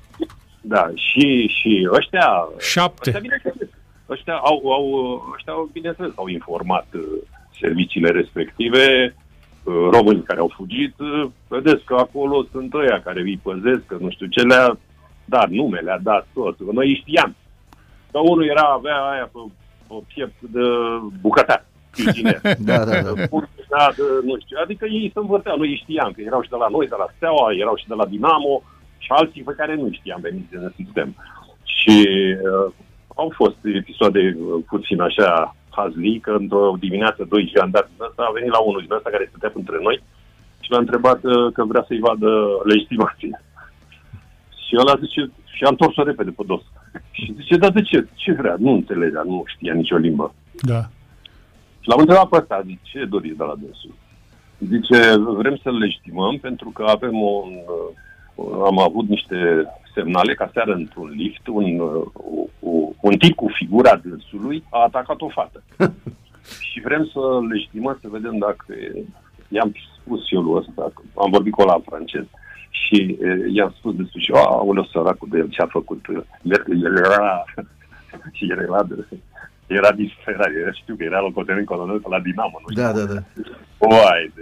Da, și, și ăștia... Șapte. Ăștia, bineînțeles, ăștia au, au, ăștia au, bineînțeles, au informat uh, serviciile respective, uh, românii care au fugit, uh, vedeți că acolo sunt ăia care îi păzesc, că nu știu ce le-a dat, nume, le-a dat tot. Noi îi știam. Că unul era, avea aia pe, pe piept de bucătar. da, da, da. Bursa, de, nu știu. Adică ei se învârteau, noi îi știam, că erau și de la noi, de la Steaua, erau și de la Dinamo, și alții pe care nu știam veniți în sistem. Și uh, au fost episoade uh, puțin așa hazli, că într-o dimineață doi jandarmi din ăsta, a venit la unul din ăsta care stătea între noi și l-a întrebat uh, că vrea să-i vadă legitimația. Și ăla zice, și a întors-o repede pe dos. Și zice, da, de ce? Ce vrea? Nu înțelegea, nu știa nicio limbă. Da. Și l-am întrebat pe ăsta, zic, ce doriți de la dânsul? Zice, vrem să-l legitimăm pentru că avem un, am avut niște semnale ca seară într-un lift, un, un, un tip cu figura dânsului a atacat o fată. Și vrem să legitimăm, să vedem dacă... I-am spus eu lui ăsta, am vorbit cu ăla în francez și e, i-am spus despre și, aoleu, săracul de el ce a făcut, el era, el era, era disperat, era, știu că era locotenent colonel la Dinamo, nu știu. Da, da, da. Oai, de,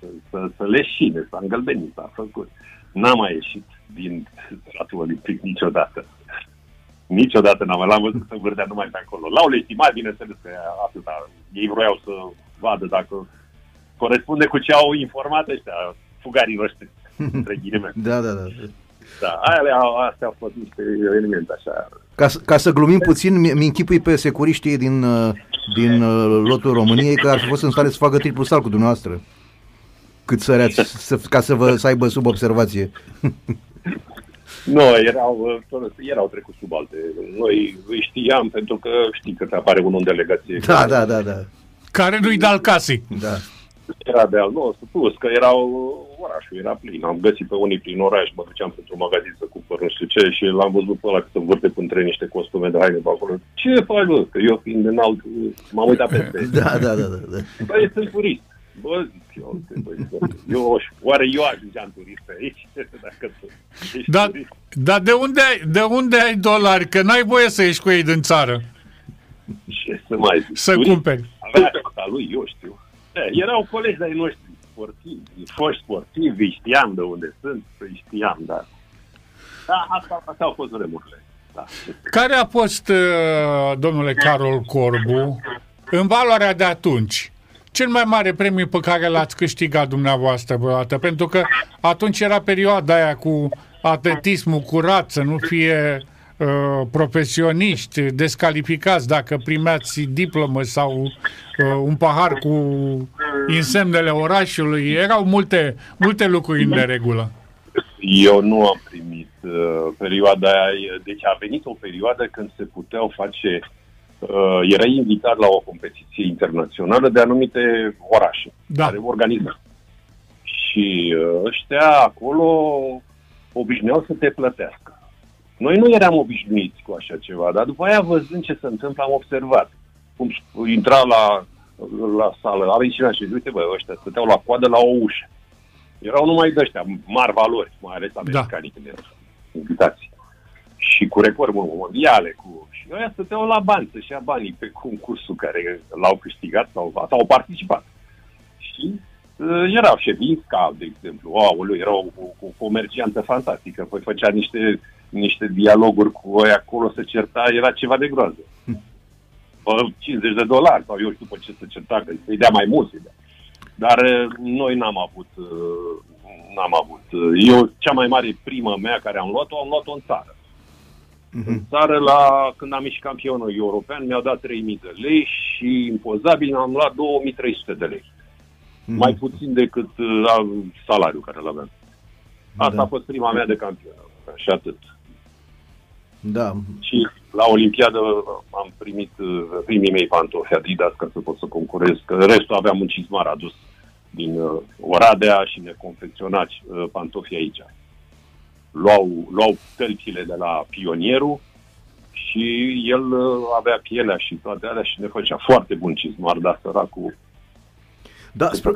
să, să, să leșine, s-a îngălbenit, s-a făcut. N-a mai ieșit din stratul olimpic niciodată. Niciodată n-am mai, l-am văzut să vârdea numai pe acolo. L-au legitimat, bineînțeles că atâta, ei vroiau să vadă dacă corespunde cu ce au informat ăștia, fugarii noștri, între ghilimele. Da, da, da. Da, alea, astea au fost niște evenimente, așa. Ca, ca să glumim puțin, mi-închipui pe securiștii din, din lotul României că ar fi fost în stare să facă triplu salt cu dumneavoastră, cât să reați, să, ca să, vă, să aibă sub observație. Nu, erau, erau trecut sub alte. Noi îi știam pentru că știi că apare unul în delegație. Da, care... da, da, da. Care nu-i de al casei. Da. Era de al nostru, plus că erau, orașul era plin, am găsit pe unii prin oraș, mă duceam pentru magazin să cumpăr nu știu ce și l-am văzut pe ăla că se învârte între niște costume de haine pe acolo. Ce faci, bă? Că eu fiind înalt, m-am uitat peste. Da, da, da, da. Băi, sunt turist. Bă, zic eu, eu, oare eu ajungeam turist aici? Dacă tu ești da, turist. Dar de unde, de unde ai dolari? Că n-ai voie să ieși cu ei din țară. Ce să mai zic? Să turist? Cumperi. Avea asta lui, eu știu. Erau colegi de-ai noștri sportivi, foști sportivi, știam de unde sunt, știam, dar da, asta, asta au fost vremurile. Da. Care a fost, domnule Carol Corbu, în valoarea de atunci, cel mai mare premiu pe care l-ați câștigat dumneavoastră vreodată? Pentru că atunci era perioada aia cu atletismul curat, să nu fie uh, profesioniști descalificați dacă primeați diplomă sau... un pahar cu insemnele orașului, erau multe, multe lucruri în neregulă. Eu nu am primit uh, perioada aia, deci a venit o perioadă când se puteau face, uh, era invitat la o competiție internațională de anumite orașe, da, care organizau. Și uh, ăștia acolo obișnuiau să te plătească. Noi nu eram obișnuiți cu așa ceva, dar după aia văzând ce se întâmplă am observat. Cum intra la, la sală, avea cineva și zice, uite bă, ăștia stăteau la coadă la o ușă. Erau numai de ăștia, mari valori, mai ales americanii, da, când erau invitați. Și cu record mondiale, cu... și ăia stăteau la bani, să-și ia banii pe concursul care l-au câștigat sau, sau au participat. Și uh, erau Șevinska, de exemplu, aoleu, era o, o, o comerciantă fantastică, păi făcea niște, niște dialoguri cu ăia acolo, se certa, era ceva de groază. Hm. cincizeci de dolari sau eu știu pe ce se certa, că îi dea mai mult. Dar noi n-am avut, n-am avut. Eu, cea mai mare primă mea care am luat-o, am luat-o în țară. Uh-huh. În țară, la, când am ieșit campionul european, mi-au dat trei mii de lei și impozabil am luat două mii trei sute de lei. Uh-huh. Mai puțin decât uh, salariul care l-aveam. Asta da. A fost prima mea de campion. Și atât. Da. Și la Olimpiadă am primit primii mei pantofi Adidas ca să pot să concurez. Restul aveam un cizmar adus din Oradea și ne confecționați pantofi aici. Luau, luau tălcile de la Pionierul și el avea pielea și toate alea și ne făcea foarte bun cizmar, dar săracul... Da, spre,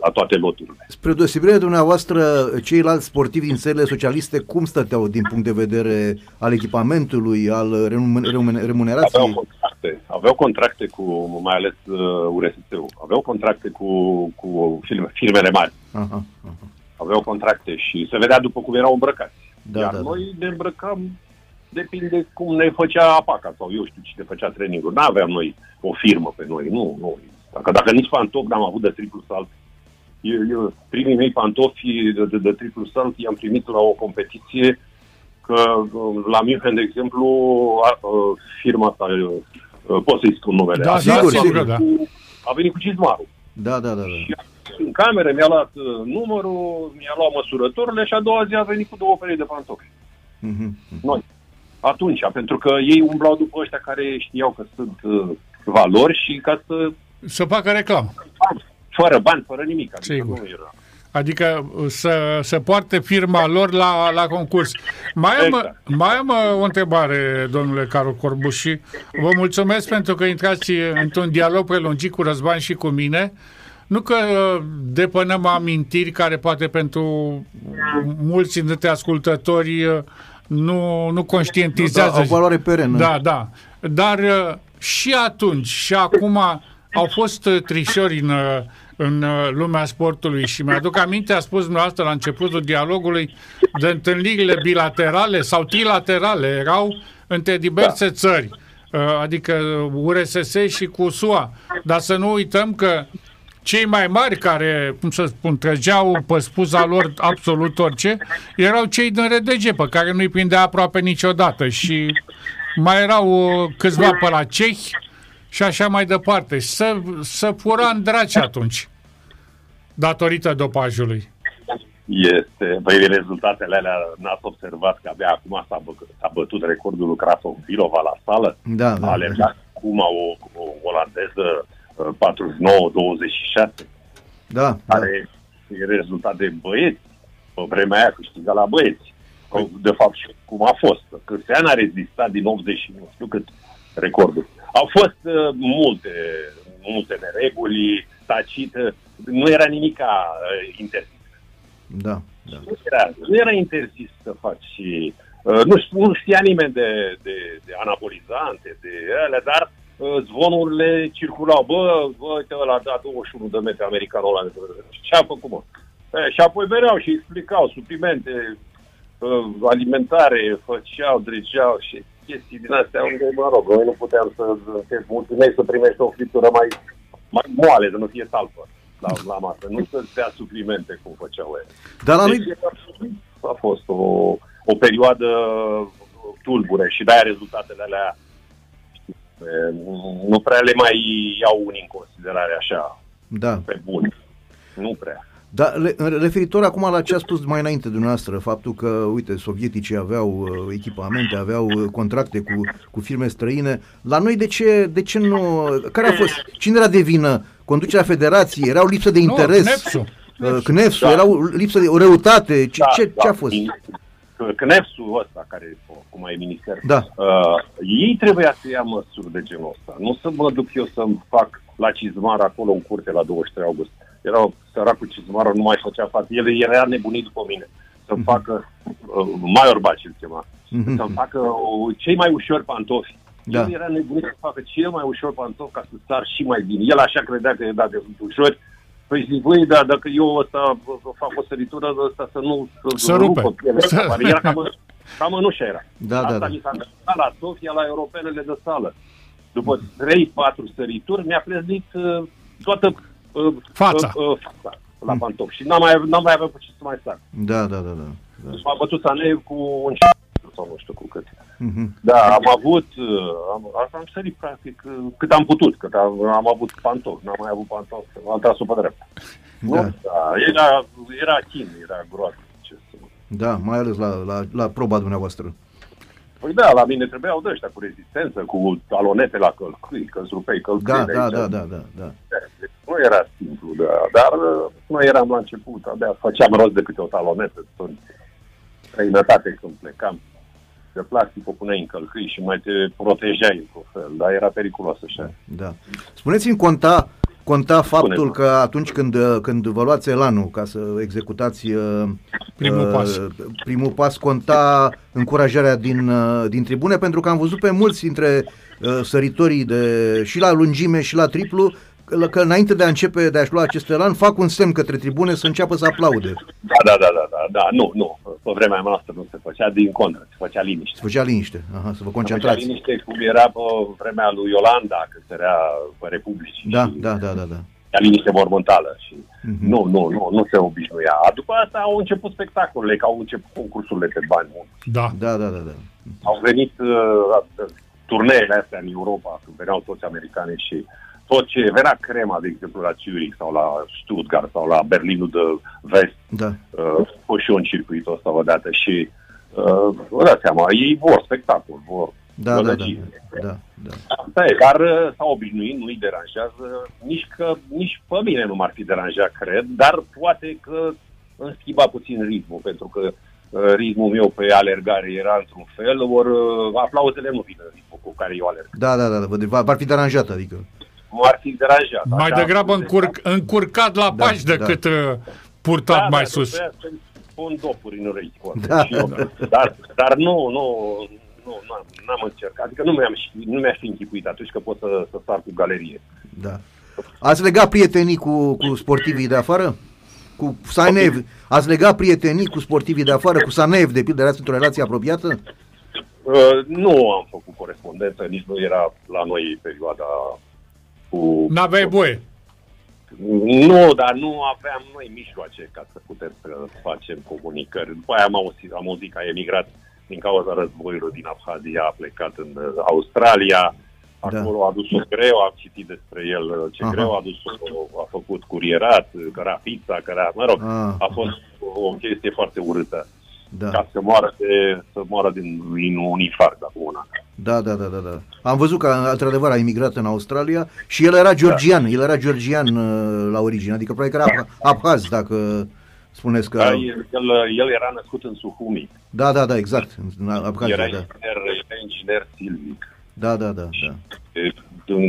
la toate loturile. Spre deosebire de dumneavoastră, ceilalți sportivi din țările socialiste cum stăteau din punct de vedere al echipamentului, al remunerației? Aveau contracte, aveau contracte cu, mai ales uh, U R S S-ul, aveau contracte cu, cu firme, firmele mari. Aha, aha. Aveau contracte și se vedea după cum erau îmbrăcați. Da, iar da, noi ne îmbrăcam, depinde cum ne făcea APACA sau eu știu cine făcea training-uri. N-aveam noi o firmă pe noi, nu, nu. Dacă, dacă nici pantofi n-am avut de triplu salt, eu, eu primii mei pantofi de, de, de triplu salt i-am primit la o competiție, că la München, de exemplu, a, a, firma asta, pot să-i spun numele, da, sigur, sigur, a, venit da. cu, a venit cu cizmarul. Da, da, da, da. Și în cameră mi-a luat numărul, mi-a luat măsurătorile și a doua zi a venit cu două perechi de pantofi. Mm-hmm. Noi. Atunci, pentru că ei umblau după ăștia care știau că sunt uh, valori și ca să Să facă reclamă. Fără bani, fără nimic. Adică sigur. Nu era. Adică să, să poarte firma lor la, la concurs. Mai am, exact. mai am o întrebare, domnule Carol Corbu, și vă mulțumesc pentru că intrați într-un dialog prelungit cu Răzvan și cu mine. Nu că depănăm amintiri care poate pentru mulți dintre ascultători nu, nu conștientizează. Da, o valoare perenă. Da, da. Dar și atunci și acum au fost trișori în, în lumea sportului și mi-aduc aminte, a spus dumneavoastră la începutul dialogului, de întâlnirile bilaterale sau trilaterale erau între diverse da. țări, adică U R S S și cu S U A. Dar să nu uităm că cei mai mari care, cum să spun, trăgeau pe spuza lor absolut orice, erau cei din R D G, pe care nu-i prindea aproape niciodată. Și mai erau câțiva pe la cehi și așa mai departe. Să, să fura în draci atunci, datorită dopajului. Este. Păi rezultatele alea n-ați observat că abia acum s-a, bă, s-a bătut recordul lui Krasov-Vilova la sală. Da, da, a alergat da. acum o, o olandeză patruzeci și nouă douăzeci și șase, da, care da. e rezultat de băieți. Pe vremea aia câștiga la băieți. De fapt, cum a fost. Cârsean a rezistat din optzeci și nouă, nu știu cât recordul. Au fost uh, multe, multe nereguli, tacite. Nu era nimic uh, interzis. Da, da. Nu, era, nu era interzis să faci. Uh, nu, nu știa nimeni de, de, de anabolizante, de ele, dar zvonurile circulau. Bă, bă, uite ăla da douăzeci și unu de metri americanul ăla. Ce-a făcut, mă? E, și apoi veneau și explicau suplimente alimentare, făceau, dregeau și chestii din astea unde, mă rog, noi nu puteam să te mulțumesc să primești o friptură mai, mai moale, să nu fie salpă la, la masă. Nu să stea suplimente cum făceau ele. Dar la deci, lui... a fost o, o perioadă tulbure și de-aia rezultatele alea nu prea le mai iau unii în considerare așa, da. pe bun. Nu prea. Dar referitor acum la ce a spus mai înainte dumneavoastră, faptul că, uite, sovieticii aveau echipamente, aveau contracte cu, cu firme străine, la noi de ce, de ce nu... Care a fost? Cine era de vină? Conducerea federației? Erau lipsă de interes? Nu, Knefsul. Knefsul, Knefsul da. erau lipsă de o răutate? Ce, da, ce, da. ce a fost? Knefsul ăsta, care cum e minister, da. uh, ei trebuia să ia măsuri de genul ăsta. Nu să mă duc eu să-mi fac la Cizmar acolo în curte la douăzeci și trei august. Era săracul Cizmarul, nu mai făcea față. El era nebunit după mine. Să-mi facă, uh, Maior Baci îl chema, mm-hmm. să-mi facă uh, cei mai ușori pantofi. Da. El era nebunit să facă cel mai ușor pantofi ca să sar și mai bine. El așa credea că e dat de ușori. Păi zic, băi, da, dacă eu ăsta fac o săritură, ăsta să nu... Să rupe. Era cam, cam în ușa era. Da, asta da, mi s-a întâmplat la Sofia, la europenele de sală. După trei patru sărituri, mi-a pleznit uh, toată uh, fața. Uh, uh, fața la mm. pantof. Și n-am mai, n-am mai avut ce să mai sac. Da, da, da, da. da. M-a bătut Saneyev cu un știu, sau nu știu cu cât. Mm-hmm. Da, am avut... Uh, am, asta am sărit, practic, uh, cât am putut. Cât am, am avut pantof. N-am mai avut pantof. Am tras-o pe dreapta. Da. Da, era, era chin, era groază. Da, mai ales la, la, la proba dumneavoastră. Păi da, la mine trebuiau de ăștia cu rezistență, cu talonete la călcâi, că îți rupeai călcâi da, de da, aici. Da, da, da, da. Nu era simplu, da, dar noi eram la început, abia făceam rost de câte o talonetă. În străinătate când plecam, de plastic o puneai în călcâi și mai te protejai într-un fel, dar era periculoasă așa. Da. Spuneți-mi, conta, conta faptul Spune-mi. că atunci când, când vă luați elanul ca să executați... Primul pas. Primul pas conta încurajarea din, din tribune, pentru că am văzut pe mulți dintre uh, săritorii de, și la lungime și la triplu că înainte de a începe de a-și lua acest elan fac un semn către tribune să înceapă să aplaude. Da, da, da, da, da, da. Nu, nu. Pe vremea noastră nu se făcea, din contră, se făcea liniște. Se făcea liniște, aha, să vă concentrați. Se făcea liniște cum era pe vremea lui Olanda, când era pe Republicii. Da, da, da, da, da. Era liniște mormântală și uh-huh. nu, nu, nu, nu se obișnuia. După asta au început spectacolele, că au început concursurile pe bani mulți. Da, da, da, da, da. Au venit uh, turneele astea în Europa, când veneau toți americanii și tot ce venea crema, de exemplu, la Zurich sau la Stuttgart sau la Berlinul de Vest, da. uh, fost și eu în circuitul ăsta odată și uh, vă dați seama, ei vor spectacol, vor Da, da, da, da, da. Asta e, dar s-au obișnuit, nu-i deranjează, nici că, nici pe mine nu m-ar fi deranjat, cred, dar poate că îmi schimba puțin ritmul, pentru că ritmul meu pe alergare era într-un fel, ori aplauzele nu vină în ritmul cu care eu alerg. Da, da, da, v-ar fi deranjat, adică. M-ar fi deranjat. Mai degrabă încurc, încurcat la da, pași decât da. purtat da, mai da, sus. Da, să-mi pun dopuri în urei. Da. Dar, dar nu, nu... Nu, n-am, n-am încercat, adică nu mi-am, nu mi-aș fi închipuit atunci că pot să, să sar cu galerie. Da. Ați legat prietenii cu, cu sportivii de afară? Cu Saneyev? Ați legat prietenii cu sportivii de afară? Cu Saneyev, de pildă, erați într-o relație apropiată? Uh, nu am făcut corespondență, nici nu era la noi perioada cu... N-aveai voie? Nu, dar nu aveam noi mijloace ca să putem să facem comunicări. După aia am auzit, am auzit că a emigrat din cauza războiului din Abhazia, a plecat în Australia, acolo da. a dus-o greu, am citit despre el ce Aha. greu a dus-o, a făcut curierat, rapița, căra, mă rog, ah. a fost o chestie foarte urâtă, da. ca să moară, de, să moară din, din un infarct acum una. Da, da, da, da, da. Am văzut că, într-adevăr, a emigrat în Australia și el era georgian, da. el era georgian la origine, adică probabil că era abhaz, dacă... Spuneți că... Da, el, el era născut în Suhumi. Da, da, da, exact. În Abhazia, era, da. inginer, era inginer silvic. Da, da, da. Și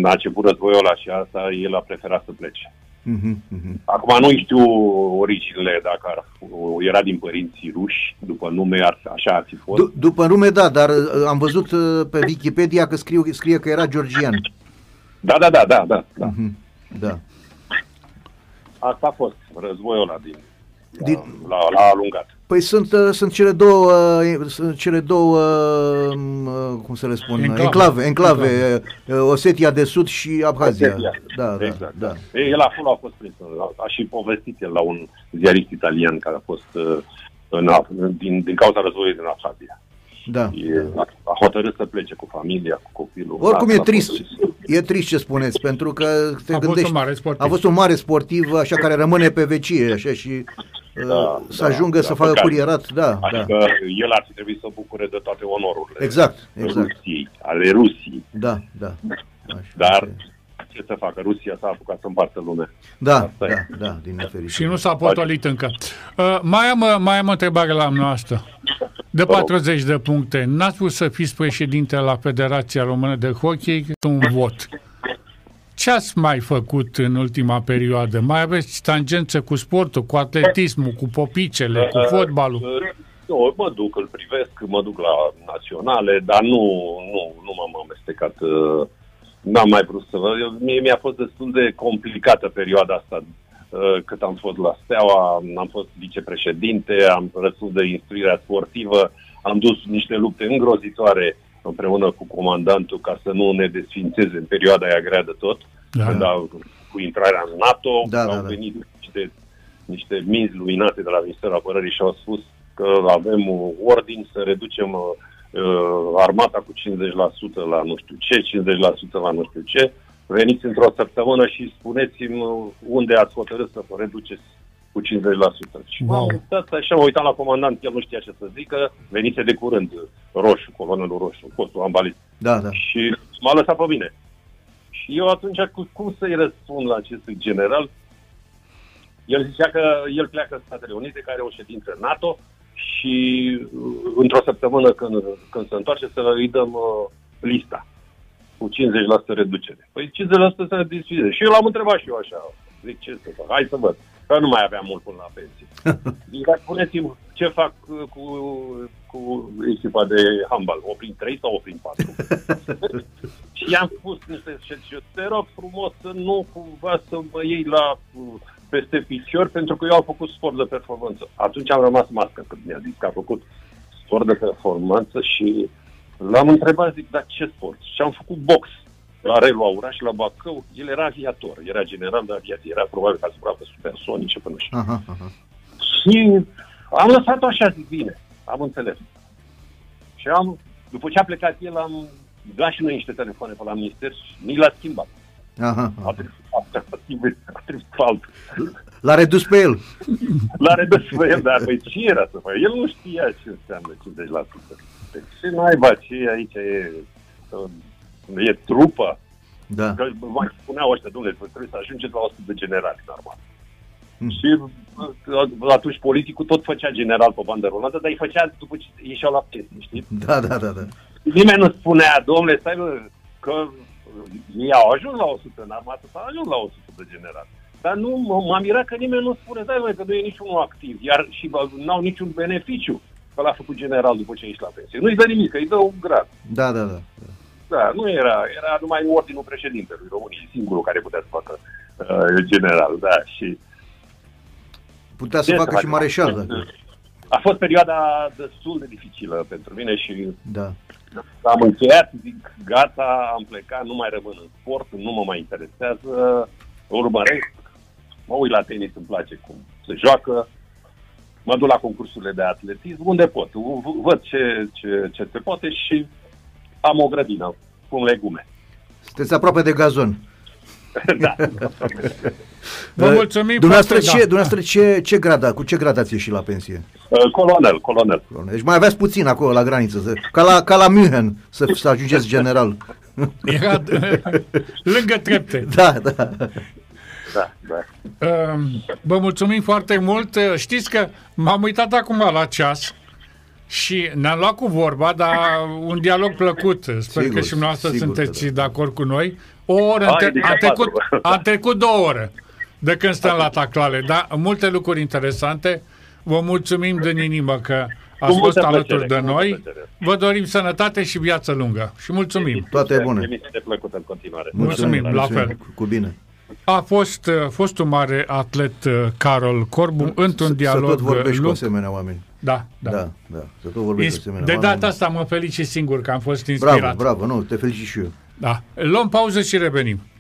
da. a început războiul ăla și asta, el a preferat să plece. Uh-huh, uh-huh. Acum nu știu originile, dacă ar, era din părinții ruși, după nume, ar, așa ar fi fost. D- după nume, da, dar am văzut pe Wikipedia că scriu, scrie că era georgian. Da, da, da, da, da. da. Uh-huh, da. Asta a fost războiul ăla din... Din... La, la alungat. Păi sunt, sunt cele două, sunt cele două, cum să le spun, enclave, enclave, enclave. Osetia de Sud și Abhazia. Osetia. Da, da, exact, da. da. El acolo a fost prins, a și povestit el la un ziarist italian care a fost în, din, din cauza războiului din Abhazia. Da. E, a hotărât să plece cu familia, cu copilul. Oricum e trist, e trist ce spuneți, pentru că te a gândești, fost a fost un mare sportiv, așa, care rămâne pe vecie, așa, și da, să da, ajungă da, să facă curierat, da, adică da. el ar fi trebuit să bucure de toate onorurile. Exact, exact. Rusiei, ale Rusiei. Da, da. Așa. Dar ce să facă? Rusia s-a apucat să împartă lumea. Da, da, da, da, din nefericire. Și nu s-a potolit încă. Uh, mai am mai am o întrebare la noastră. De patruzeci de puncte, n-ați pus să fiți președinte la Federația Română de Hockey, un vot. Ce ați mai făcut în ultima perioadă? Mai aveți tangență cu sportul, cu atletismul, cu popicele, cu fotbalul? Eu mă duc, îl privesc, mă duc la naționale, dar nu, nu, nu m-am amestecat. N-am mai vrut să vă... Mie mi-a fost destul de complicată perioada asta. Cât am fost la Steaua, am fost vicepreședinte, am răspuns de instruirea sportivă, am dus niște lupte îngrozitoare împreună cu comandantul ca să nu ne desfințeze în perioada aia grea de tot, da. când au, cu intrarea în NATO, da, au da, venit da. niște, niște minți luminate de la Ministerul Apărării și au spus că avem un ordin să reducem uh, armata cu cincizeci la sută la nu știu ce, cincizeci la sută la nu știu ce. Veniți într-o săptămână și spuneți-mi unde ați hotărât să vă reduceți cu cincizeci la sută. Și m-am uitat așa, m-am uitat la comandant, el nu știa ce să zică, venise de curând roșu, colonelul roșu, fostul ambalist. Da, da. Și m-a lăsat pe mine. Și eu atunci, cum să-i răspund la acestui general? El zicea că el pleacă în Statele Unite, care are o ședință NATO și într-o săptămână când, când se întoarce să îi dăm uh, lista. Cu cincizeci la sută reducere. Păi cincizeci la sută se desfide. Și eu l-am întrebat și eu așa. Zic, ce să fac? Hai să văd. Că nu mai aveam mult până la pensie. Zic, dar spuneți-mi ce fac cu, cu echipa de handbal. O prin trei sau o prin patru? Și i-am spus niște ședințe. Te rog frumos să nu cumva să mă iei la peste picior, pentru că eu am făcut sport de performanță. Atunci am rămas mască când mi-a zis că a făcut sport de performanță și... L-am întrebat, zic, dar ce sport? Și am făcut box la Relua Uraș, la Bacău. El era aviator, era general de aviație, era probabil asupra pe supersonice până și. Aha, aha. Și am lăsat-o așa, zic, bine, am înțeles. Și am, după ce a plecat el, am dat și noi niște telefoane pe la minister și mi l-a schimbat. Aha, aha. A trebuit alt. L-a redus pe el. L-a redus pe el, dar păi ce era să facă? El nu știa ce înseamnă cincizeci la sută. Deci, ce naiba, ce aici e e trupă. Da. Că mai spuneau ăștia, domnule, trebuie să ajungeți la o sută de generali, normal. Mm. Și atunci politicul tot făcea general pe bandă rulantă, dar îi făcea după ce ieșeau la peste, știi? Da, da, da, da. Nimeni nu spunea, domnule, stai bă, că ei au ajuns la o sută în armată, s-au ajuns la o sută de generali. Dar nu, m-am mirat că nimeni nu spune, stai bă, că nu e niciunul activ, iar și n-au niciun beneficiu că l-a făcut general după ce ieși la pensie. Nu-i dă nimic, îi dă un grad. Da, da, da. Da, nu era, era numai ordinul președintelui României, singurul care putea să facă uh, general, da, și... Putea să facă și mareșal, dacă... A fost perioada destul de dificilă pentru mine și da. Am încheiat, zic, gata, am plecat, nu mai rămân în sport, nu mă mai interesează, urmăresc, mă uit la tenis, îmi place cum se joacă, mă duc la concursurile de atletism, unde pot, văd ce, ce, ce se poate și am o grădină, pun legume. Sunteți aproape de gazon. Da. Vă mulțumim. Dumneavoastră, ce, da. Dumneavoastră ce, ce grad, cu ce grad ați ieșit la pensie? Colonel, colonel. Deci mai aveați puțin acolo la graniță, ca la, ca la München, să, să ajungeți general. Era lângă trepte. Da, da. Da, da. Vă mulțumim foarte mult. Știți că m-am uitat acum la ceas și ne-am luat cu vorba, dar un dialog plăcut. Sper sigur, că și noastră sunteți da. de acord cu noi. O oră, a, te- a, trecut, a trecut două ore de când stăm la taclale, dar multe lucruri interesante. Vă mulțumim din inimă că ați fost alături de noi. Vă dorim sănătate și viață lungă. Și mulțumim. Toate bune. Mulțumim, mulțumim, la fel. Cu bine. A fost, fost un mare atlet Carol Corbu într-un dialog. Să tot vorbești cu asemenea oameni. Da, da. Da, da. Să tot vorbești cu asemenea. De data asta mă felicit singur că am fost inspirat. Bravo, bravo, nu, te felicit și eu. Da. Luăm pauză și revenim.